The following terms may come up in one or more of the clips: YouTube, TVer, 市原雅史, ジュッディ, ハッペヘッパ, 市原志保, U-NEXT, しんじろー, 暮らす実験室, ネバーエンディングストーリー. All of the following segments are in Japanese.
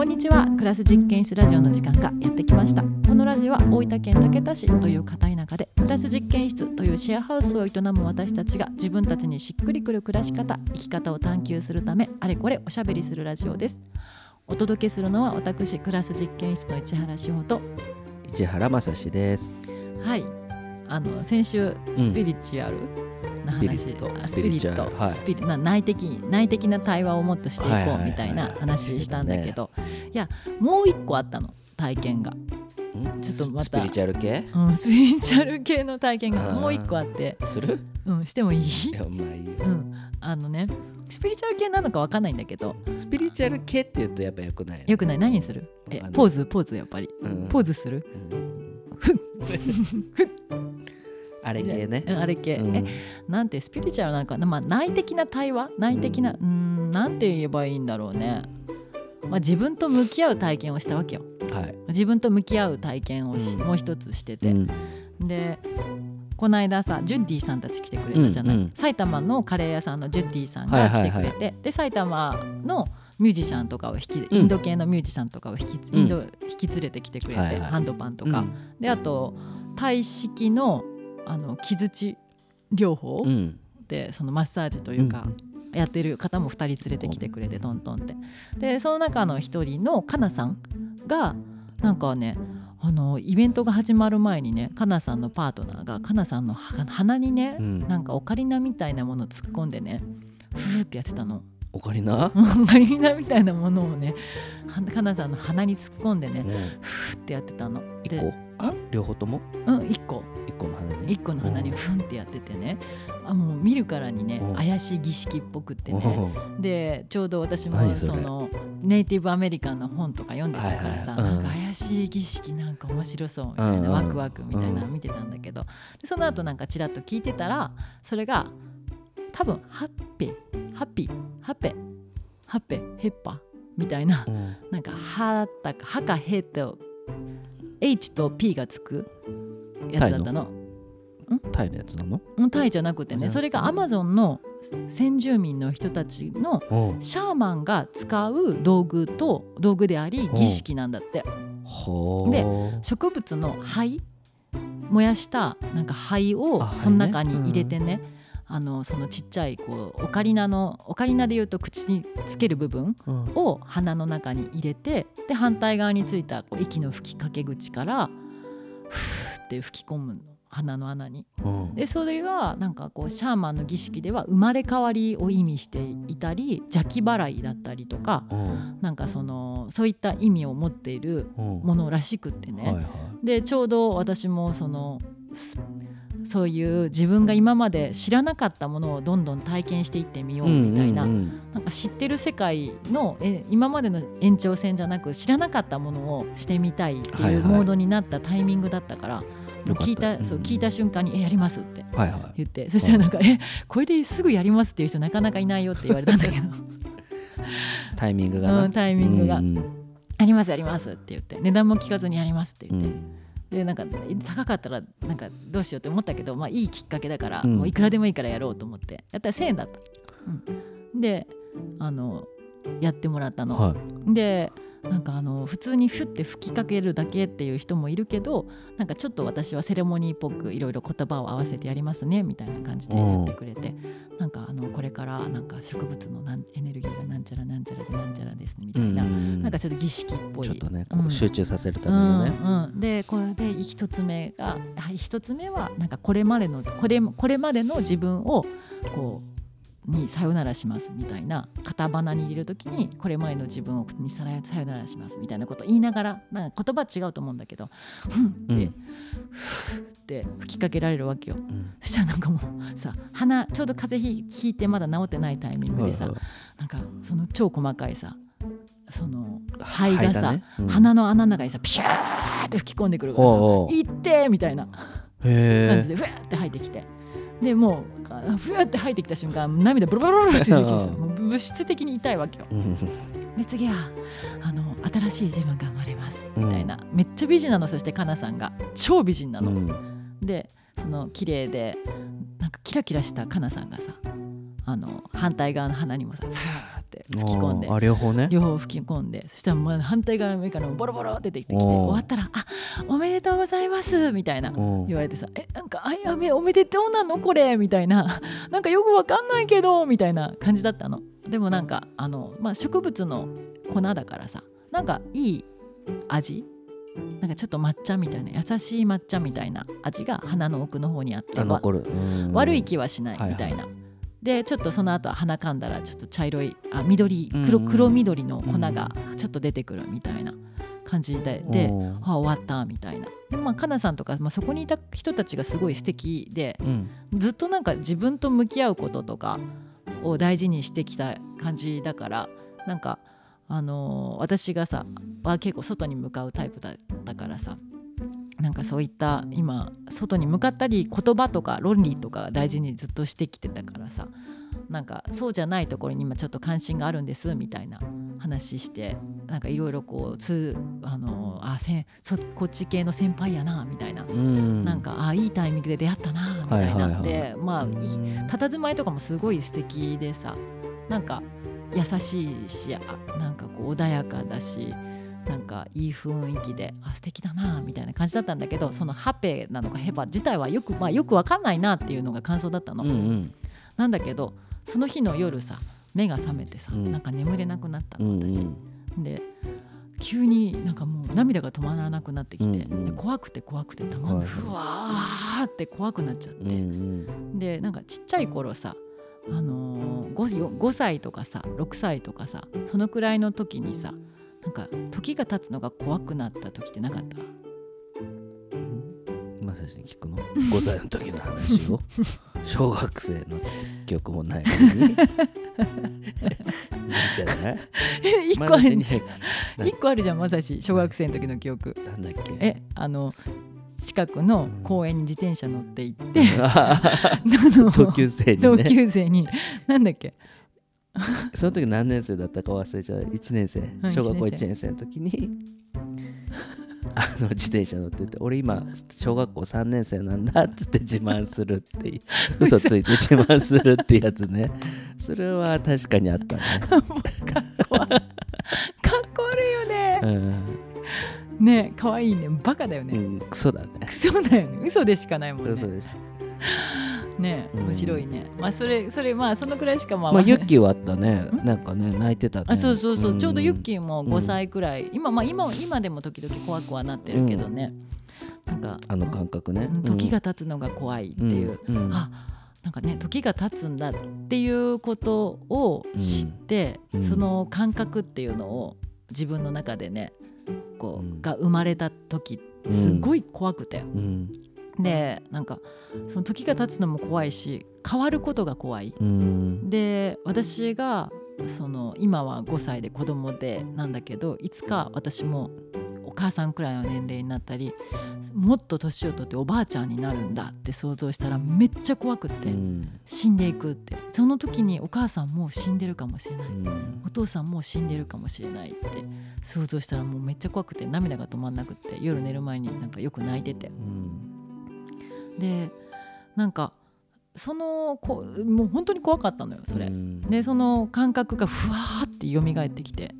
こんにちは。暮らす実験室ラジオの時間がやってきました。このラジオは大分県竹田市という片田舎で暮らす実験室というシェアハウスを営む私たちが自分たちにしっくりくる暮らし方、生き方を探求するためあれこれおしゃべりするラジオです。お届けするのは私、暮らす実験室の市原志保と市原雅史です。はい、先週スピリチュアル、内的な対話をもっとしていこうみたいな話したんだけど、いやもう一個あったの、体験がちょっとまたスピリチュアル系、スピリチュアル系の体験がもう一個あって。する？してもいい？いや、まあいいよ。ね、スピリチュアル系なのか分かんないんだけど、スピリチュアル系って言うとやっぱ良くない、ね、良くない。何する？ポーズやっぱり、ポーズする？ふっふっあれ系ね、あれ系、なんてスピリチュアルなんか、まあ、内的な対話、内的な、なんて言えばいいんだろうね、まあ、自分と向き合う体験をしたわけよ、はい、自分と向き合う体験をもう一つしてて、でこの間さ、ジュッディさんたち来てくれたじゃない、埼玉のカレー屋さんのジュッディさんが来てくれて、で埼玉のミュージシャンとかをインド系のミュージシャンとかを引き連れてきてくれて、ハンドパンとか、であとタイ式の木槌療法で、そのマッサージというか、やってる方も2人連れてきてくれて、トントンって。でその中の1人のかなさんがなんかね、イベントが始まる前にね、かなさんのパートナーがかなさんの鼻にね、なんかオカリナみたいなものを突っ込んでね、ふーってやってたの。オカリナ？オカリナみたいなものをね、かなさんの鼻に突っ込んでね、ふーってやってたの。1個？あ、両方とも？1個の鼻にふんってやっててね、もう見るからにね、怪しい儀式っぽくってね。でちょうど私もそのネイティブアメリカンの本とか読んでたからさ、なんか怪しい儀式、なんか面白そうみたいな、ワクワクみたいなの見てたんだけど、でその後なんかちらっと聞いてたら、それが多分ハッペヘッパみたいな、なんかハかヘと H と P がつくやつだったの。タイのやつなの？タイじゃなくてね、それがアマゾンの先住民の人たちのシャーマンが使う道具であり儀式なんだって。で植物の灰、燃やしたなんか灰をその中に入れてね、そのちっちゃいこうオカリナでいうと口につける部分を鼻の中に入れて、で反対側についたこう息の吹きかけ口からふーって吹き込むの、鼻の穴に。でそれがなんかこうシャーマンの儀式では生まれ変わりを意味していたり、邪気払いだったりとか、なんかそういった意味を持っているものらしくってね。でちょうど私もそういう自分が今まで知らなかったものをどんどん体験していってみようみたいな、なんか知ってる世界の今までの延長線じゃなく、知らなかったものをしてみたいっていうモードになったタイミングだったから、聞いた瞬間にやりますって言って、そしたらなんかこれですぐやりますっていう人なかなかいないよって言われたんだけどタイミングがな、タイミングが、やりますやりますって言って、値段も聞かずにやりますって言って、でなんか高かったらなんかどうしようって思ったけど、まあ、いいきっかけだから、もういくらでもいいからやろうと思ってやったら1000円だった、でやってもらったの、でなんか普通にふって吹きかけるだけっていう人もいるけど、なんかちょっと私はセレモニーっぽくいろいろ言葉を合わせてやりますねみたいな感じでやってくれて、なんかこれからなんか植物のエネルギーがなんちゃらなんちゃらでなんちゃらですねみたいな、なんかちょっと儀式っぽい、ちょっとねこう集中させるためのね、でこれで一つ目はなんかこれまでの自分をこうにさよならしますみたいな、片鼻に入れるときにこれ前の自分をにさよならしますみたいなことを言いながら、なんか言葉違うと思うんだけど、ふって吹きかけられるわけよ、そしたらなんかもうさ、鼻ちょうど風邪ひいてまだ治ってないタイミングでさ、なんかその超細かいさ、その肺がさ、鼻の穴の中にさピシャーって吹き込んでくるからさ、いってみたいな感じでふわって入ってきて、でもうふわって入ってきた瞬間涙ブロブロブロって出てきて物質的に痛いわけよで次は新しい自分が生まれますみたいな、めっちゃ美人なの。そしてかなさんが超美人なの、でその綺麗でなんかキラキラしたかなさんがさ、反対側の鼻にもさふわっって吹き込んで、あ、両方ね、両方吹き込んで、そしたらもう反対側の目からボロボロって出てきて、終わったらあ、おめでとうございますみたいな言われてさ、え、なんか、あ、やべ、おめでとうなのこれみたいな、なんかよくわかんないけどみたいな感じだったの。でもなんかまあ、植物の粉だからさ、なんかいい味、なんかちょっと抹茶みたいな、優しい抹茶みたいな味が鼻の奥の方にあって、残る、悪い気はしないみたいな、はいはい、でちょっとその後は鼻かんだらちょっと茶色い、あ、緑、黒緑の粉がちょっと出てくるみたいな感じで、で、あ、終わったみたいな。で、まあ、かなさんとか、まあ、そこにいた人たちがすごい素敵で、ずっとなんか自分と向き合うこととかを大事にしてきた感じだから、なんか私がさ、結構外に向かうタイプだったからさ、なんかそういった今外に向かったり言葉とか論理とか大事にずっとしてきてたからさ、なんかそうじゃないところに今ちょっと関心があるんですみたいな話して、なんかいろいろこうこっち系の先輩やなみたいな、なんかいいタイミングで出会ったなみたいなって、はいはいはい、まあ佇まいとかもすごい素敵でさ、なんか優しいし、なんかこう穏やかだし、なんかいい雰囲気で、あ、素敵だなみたいな感じだったんだけど、そのハペなのかヘパ自体はよく分かんないなっていうのが感想だったの、なんだけど、その日の夜さ、目が覚めてさ、なんか眠れなくなったの私、で急になんかもう涙が止まらなくなってきて、で怖くてたまんない、ふわーって怖くなっちゃって、でなんかちっちゃい頃さ、5歳とかさ6歳とかさ、そのくらいの時にさ、なんか時が経つのが怖くなった時ってなかった？まさしに聞くの5歳の時の話を小学生の記憶もないのにじゃない1個あるじゃん、まさし小学生の時の記憶なんだっけ？近くの公園に自転車乗って行って、同級生になんだっけその時何年生だったか忘れちゃう、1年生、小学校1年生の時に自転車乗ってて、俺今小学校3年生なんだっつって自慢するって嘘ついて自慢するってやつね。それは確かにあったねかっこ悪いよね、ね、可愛いね、バカだよね、クソだね、嘘でしかないもんね、ね、面白いね、まあそれまあそのくらいしかまあ、ユッキーはあったね、なんかね泣いてたね、あ、そう、ちょうどユッキーも5歳くらい、今でも時々怖くはなってるけどね、なんかあの感覚ね、時が経つのが怖いっていう、あ、なんかね、時が経つんだっていうことを知って、その感覚っていうのを自分の中でねが生まれた時すごい怖くて、でなんかその時が経つのも怖いし、変わることが怖い、で私がその今は5歳で子供でなんだけど、いつか私もお母さんくらいの年齢になったり、もっと年を取っておばあちゃんになるんだって想像したらめっちゃ怖くって、死んでいくって、その時にお母さんもう死んでるかもしれない、お父さんもう死んでるかもしれないって想像したらもうめっちゃ怖くて涙が止まんなくって、夜寝る前になんかよく泣いてて、でなんかもう本当に怖かったのよそれ、でその感覚がふわーって蘇ってきて、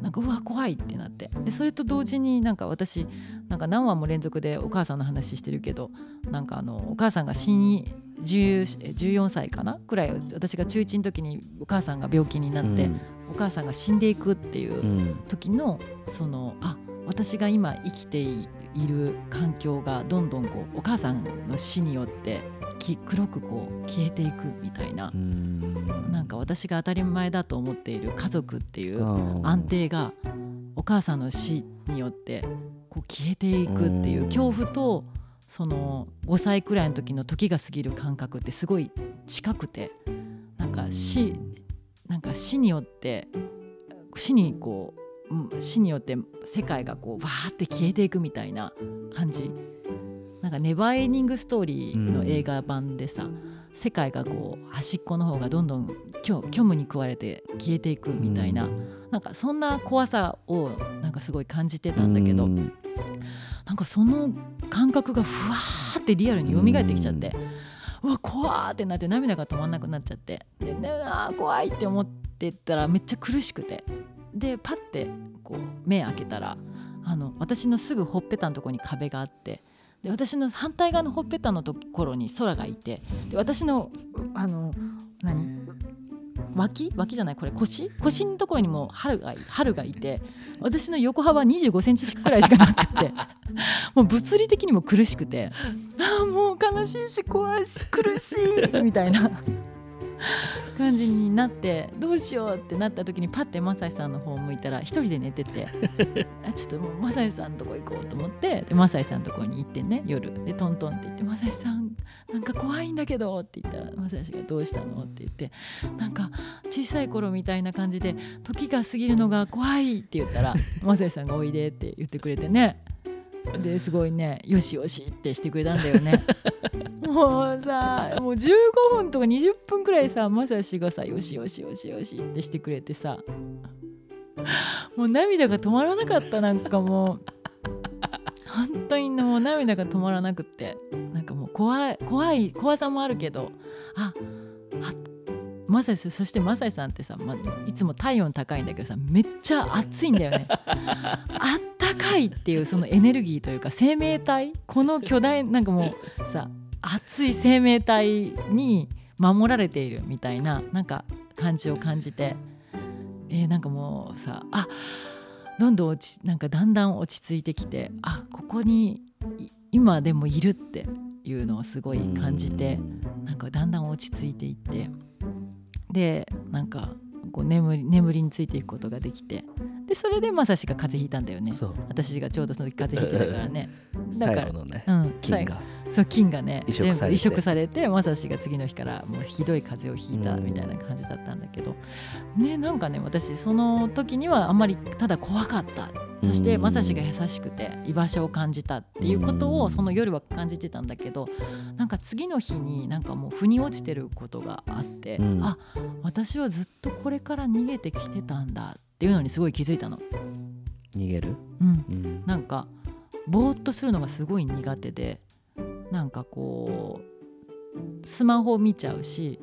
なんかうわ怖いってなって、でそれと同時になんか私なんか何話も連続でお母さんの話してるけど、なんかお母さんが死に14歳かなくらい、私が中1の時にお母さんが病気になって、お母さんが死んでいくっていう時の、そのあ私が今生きている環境がどんどんこうお母さんの死によって黒くこう消えていくみたいな、なんか私が当たり前だと思っている家族っていう安定がお母さんの死によってこう消えていくっていう恐怖と、その5歳くらいの時の時が過ぎる感覚ってすごい近くて、なんか死によって世界がこうわーって消えていくみたいな感じ、なんかネバーエンディングストーリーの映画版でさ、世界がこう端っこの方がどんどん虚無に食われて消えていくみたいな、なんかそんな怖さをなんかすごい感じてたんだけど、なんかその感覚がふわーってリアルに蘇ってきちゃって、うわ怖ーってなって涙が止まんなくなっちゃって、で怖いって思って言ったらめっちゃ苦しくて、でパッてこう目開けたら私のすぐほっぺたのところに壁があって、で私の反対側のほっぺたのところに空がいて、で私の脇じゃないこれ腰のところにも春がいて、私の横幅25センチくらいしかなくてもう物理的にも苦しくて、あもう悲しいし怖いし苦しいみたいな感じになって、どうしようってなった時にパッてマサイさんの方を向いたら一人で寝ててあちょっともうマサイさんのとこ行こうと思って、でマサイさんのとこに行ってね、夜でトントンって言って、マサイさんなんか怖いんだけどって言ったら、マサイ氏がどうしたのって言って、なんか小さい頃みたいな感じで時が過ぎるのが怖いって言ったらマサイさんがおいでって言ってくれてね、ですごいねよしよしってしてくれたんだよねもうさもう15分とか20分くらいさまさしがさよしよしよしよしってしてくれてさ、もう涙が止まらなかった。なんかもう本当にもう涙が止まらなくって、なんかもう怖い怖さもあるけど、そしてマサイさんってさ、いつも体温高いんだけどさ、めっちゃ暑いんだよねあったかいっていうそのエネルギーというか生命体、この巨大なんかもうさ熱い生命体に守られているみたいな、なんか感じを感じて、なんかもうさどんどんなんかだんだん落ち着いてきて、ここに今でもいるっていうのをすごい感じて、なんかだんだん落ち着いていって、でなんかこう眠りについていくことができて、でそれでまさしが風邪ひいたんだよね。私がちょうどその時風邪ひいてたからねだから最後のね、菌がね全部移植されて、まさしが次の日からもうひどい風邪をひいたみたいな感じだったんだけど、ね、なんかね私その時にはあんまり、ただ怖かった、そしてまさしが優しくて居場所を感じたっていうことをその夜は感じてたんだけど、なんか次の日になんかもう腑に落ちてることがあって、私はずっとこれから逃げてきてたんだっていうのにすごい気づいたの。逃げる？なんかぼーっとするのがすごい苦手で、なんかこうスマホ見ちゃうし、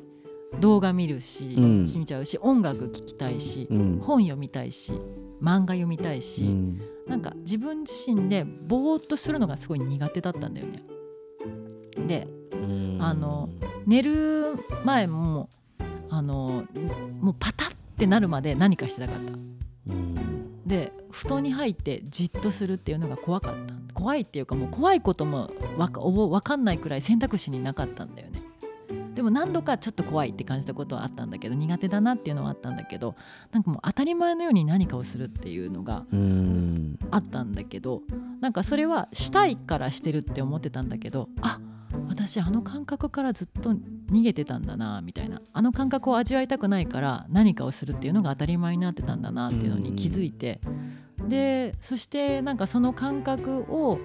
動画見るし、見ちゃうし、音楽聞きたいし、本読みたいし、漫画読みたいし、なんか自分自身でぼーっとするのがすごい苦手だったんだよね。で、寝る前ももうパタってなるまで何かしてなかった。で布団に入ってじっとするっていうのが怖かった。怖いっていうかもう怖いことも分かんないくらい選択肢になかったんだよね。でも何度かちょっと怖いって感じたことはあったんだけど、苦手だなっていうのはあったんだけど、なんかもう当たり前のように何かをするっていうのがあったんだけど、なんかそれはしたいからしてるって思ってたんだけど、私あの感覚からずっと逃げてたんだなみたいな、あの感覚を味わいたくないから何かをするっていうのが当たり前になってたんだなっていうのに気づいて、でそしてなんかその感覚をフ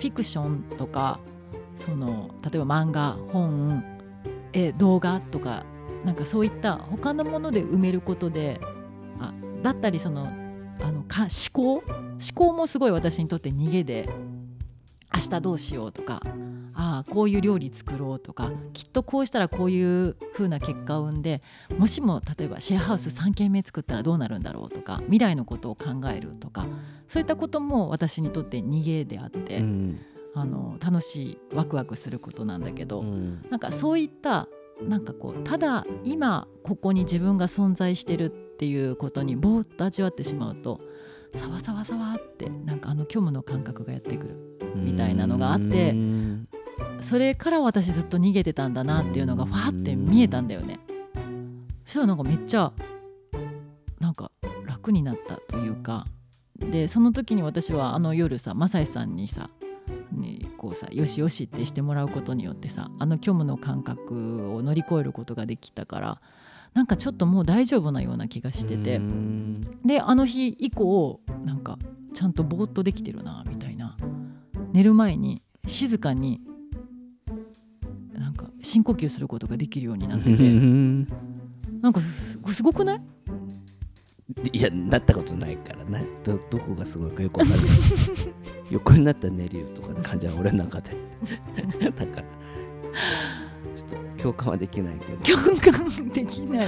ィクションとかその例えば漫画、本、動画とかなんかそういった他のもので埋めることで、だったりその思考もすごい私にとって逃げで、明日どうしようとか、こういう料理作ろうとか、きっとこうしたらこういう風な結果を生んで、もしも例えばシェアハウス3軒目作ったらどうなるんだろうとか、未来のことを考えるとか、そういったことも私にとって逃げであって、楽しいワクワクすることなんだけど、なんかそういったなんかこうただ今ここに自分が存在してるっていうことにぼーっと味わってしまうと、さわさわさわってなんか虚無の感覚がやってくるみたいなのがあって、それから私ずっと逃げてたんだなっていうのがファーって見えたんだよね。そしたらなんかめっちゃなんか楽になったというか、でその時に私は夜さマサイさんにさよしよしってしてもらうことによってさ、虚無の感覚を乗り越えることができたから、なんかちょっともう大丈夫なような気がしてて、で日以降なんかちゃんとぼーっとできてるなみたいな、寝る前に静かになんか深呼吸することができるようになっててなんか すごくない？いやなったことないからな、 どこがすごいかよくわかんない横になった寝るとかの感じは俺の中でだからちょっと共感はできないけどね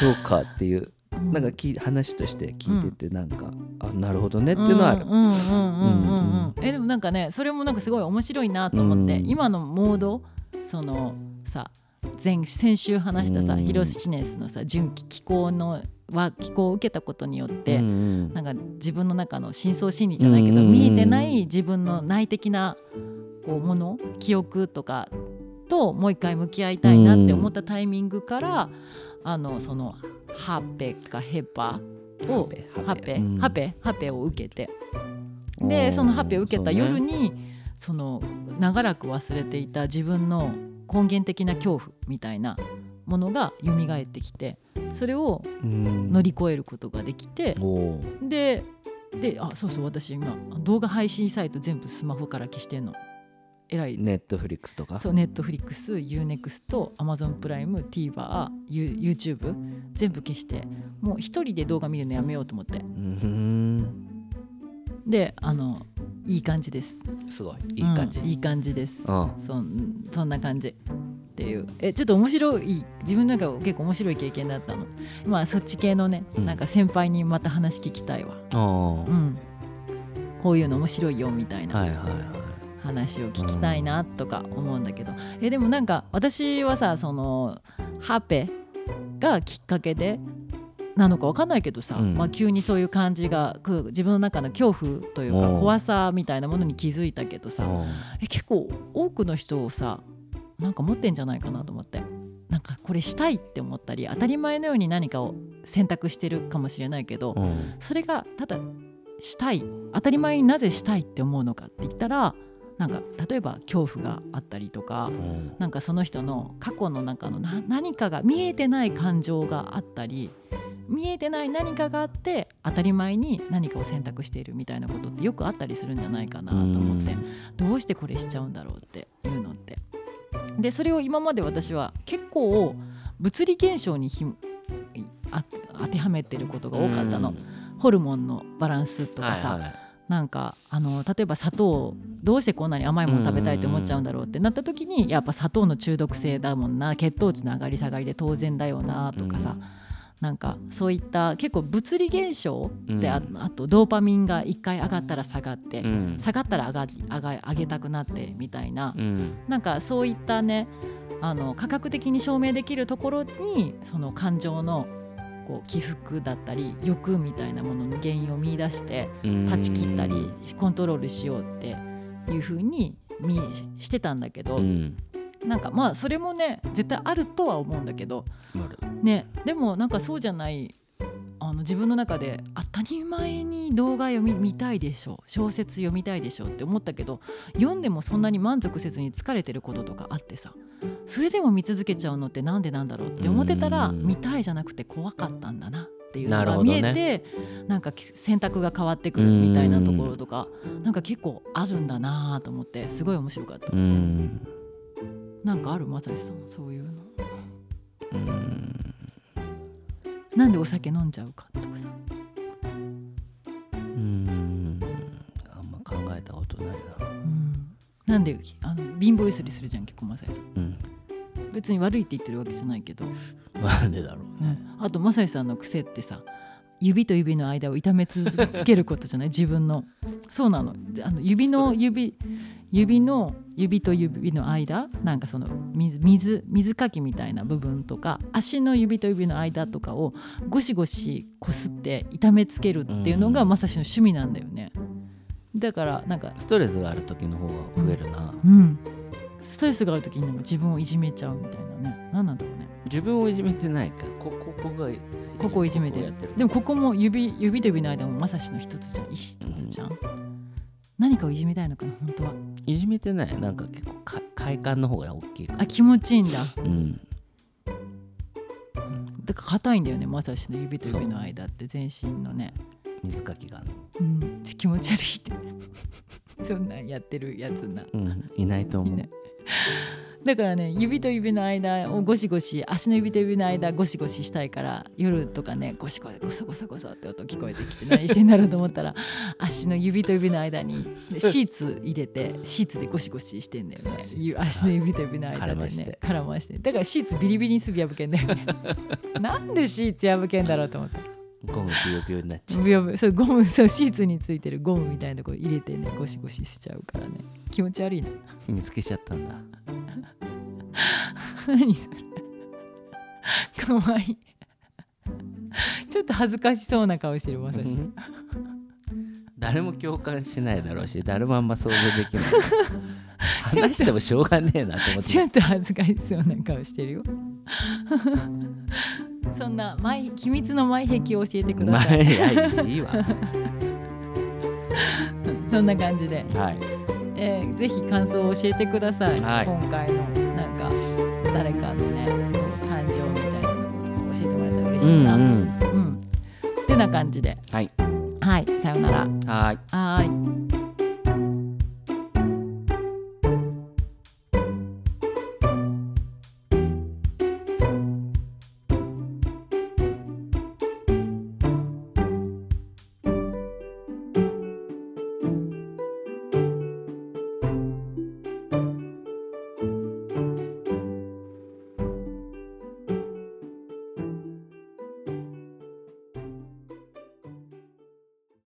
そうかっていうなんか話として聞いててなんか、うん、あなるほどねっていうのはある。でもなんかねそれもなんかすごい面白いなと思って、うん、今のモードそのさ先週話したさ、うん、ヒロシネスのさ純気候の気候を受けたことによって、うん、なんか自分の中の深層心理じゃないけど、うん、見えてない自分の内的なこうもの記憶とかともう一回向き合いたいなって思ったタイミングから、うん、そのハペかヘパをハペを受けてでそのハペを受けた夜にその長らく忘れていた自分の根源的な恐怖みたいなものが蘇ってきてそれを乗り越えることができて、うん、であそうそう私今動画配信サイト全部スマホから消してんの偉い。ネットフリックスとかそうネットフリックス U-NEXT Amazon プライム TVer YouTube 全部消してもう一人で動画見るのやめようと思って、うん、でいい感じですすごいいい感じ、うん、いい感じです、うん、そんな感じっていうちょっと面白い自分なんか結構面白い経験だったのまあそっち系のね、うん、なんか先輩にまた話聞きたいわあ、うん、こういうの面白いよみたいなはいはいはい話を聞きたいなとか思うんだけど、うん、でもなんか私はさそのハペがきっかけでなのか分かんないけどさ、うんまあ、急にそういう感じが自分の中の恐怖というか怖さみたいなものに気づいたけどさ結構多くの人をさなんか持ってんじゃないかなと思ってなんかこれしたいって思ったり当たり前のように何かを選択してるかもしれないけどそれがただしたい当たり前になぜしたいって思うのかって言ったらなんか例えば恐怖があったりとか、うん、なんかその人の過去の中の何かが見えてない感情があったり見えてない何かがあって当たり前に何かを選択しているみたいなことってよくあったりするんじゃないかなと思って、どうしてこれしちゃうんだろうっていうのってでそれを今まで私は結構物理現象に当てはめてることが多かったの、うん、ホルモンのバランスとかさ、はいはいはいなんか例えば砂糖どうしてこんなに甘いもの食べたいって思っちゃうんだろうってなった時にやっぱ砂糖の中毒性だもんな血糖値の上がり下がりで当然だよなとかさ、うん、なんかそういった結構物理現象で、うん、あとドーパミンが一回上がったら下がって、うん、下がったら上げたくなってみたいな、うん、なんかそういったね科学的に証明できるところにその感情の起伏だったり欲みたいなものの原因を見出して断ち切ったりコントロールしようっていう風にしてたんだけど、うん、なんかまあそれもね絶対あるとは思うんだけど、ね、でもなんかそうじゃない自分の中で当たり前に動画読みたいでしょ小説読みたいでしょって思ったけど読んでもそんなに満足せずに疲れてることとかあってさそれでも見続けちゃうのってなんでなんだろうって思ってたら見たいじゃなくて怖かったんだなっていうのが見えて なんか選択が変わってくるみたいなところとかなんか結構あるんだなと思ってすごい面白かったなんかあるまさしさんそういうのなんでお酒飲んじゃうかとかさあんま考えたことないななんで貧乏ゆすりするじゃん結構まさしさん、うん、別に悪いって言ってるわけじゃないけどなんでだろうね、うん、あとまさしさんの癖ってさ指と指の間を痛めつけることじゃない自分のそうなの指と指の間なんかその水かきみたいな部分とか足の指と指の間とかをゴシゴシこすって痛めつけるっていうのがまさしの趣味なんだよねだからなんかストレスがある時の方が増えるな、うんうん、ストレスがある時になんか自分をいじめちゃうみたいなね何なんだろうね自分をいじめてないかここをいじめてるでもここも指と指の間もまさしの一つじゃん、うん、何かをいじめたいのかな本当はいじめてないなんか結構快感の方が大きいあ気持ちいいんだうんだから硬いんだよねまさしの指と指の間って全身のね水かきが、うん、気持ち悪いってそんなんやってるやつな、うん、いないと思うだからね、指と指の間をゴシゴシ、足の指と指の間ゴシゴシしたいから、夜とかねゴシゴシゴソゴソゴソって音聞こえてきて、何してんだろうと思ったら足の指と指の間にシーツ入れて、シーツでゴシゴシしてんだよね。足の指と指の間でね絡まして、だからシーツビリビリにすぐ破けんだよねなんでシーツ破けんだろうと思って、ゴムビヨビヨになっちゃう。ビヨビヨ、そうゴム、そうシーツについてるゴムみたいなとこ入れてねゴシゴシしちゃうからね、気持ち悪いな。見つけちゃったんだ何それかわいいちょっと恥ずかしそうな顔してるまさし、うん、誰も共感しないだろうし、誰もあんま想像できない話してもしょうがねえなと思って、ちょっと恥ずかしそうな顔してるよそんな秘密の前壁を教えてください。いいわそんな感じで、はい、ぜひ感想を教えてください、はい、今回のなんか誰かのね感情みたいなのを教えてもらえたら嬉しいな、うんうんうん、ってな感じで、はい、はい、さよなら。はい。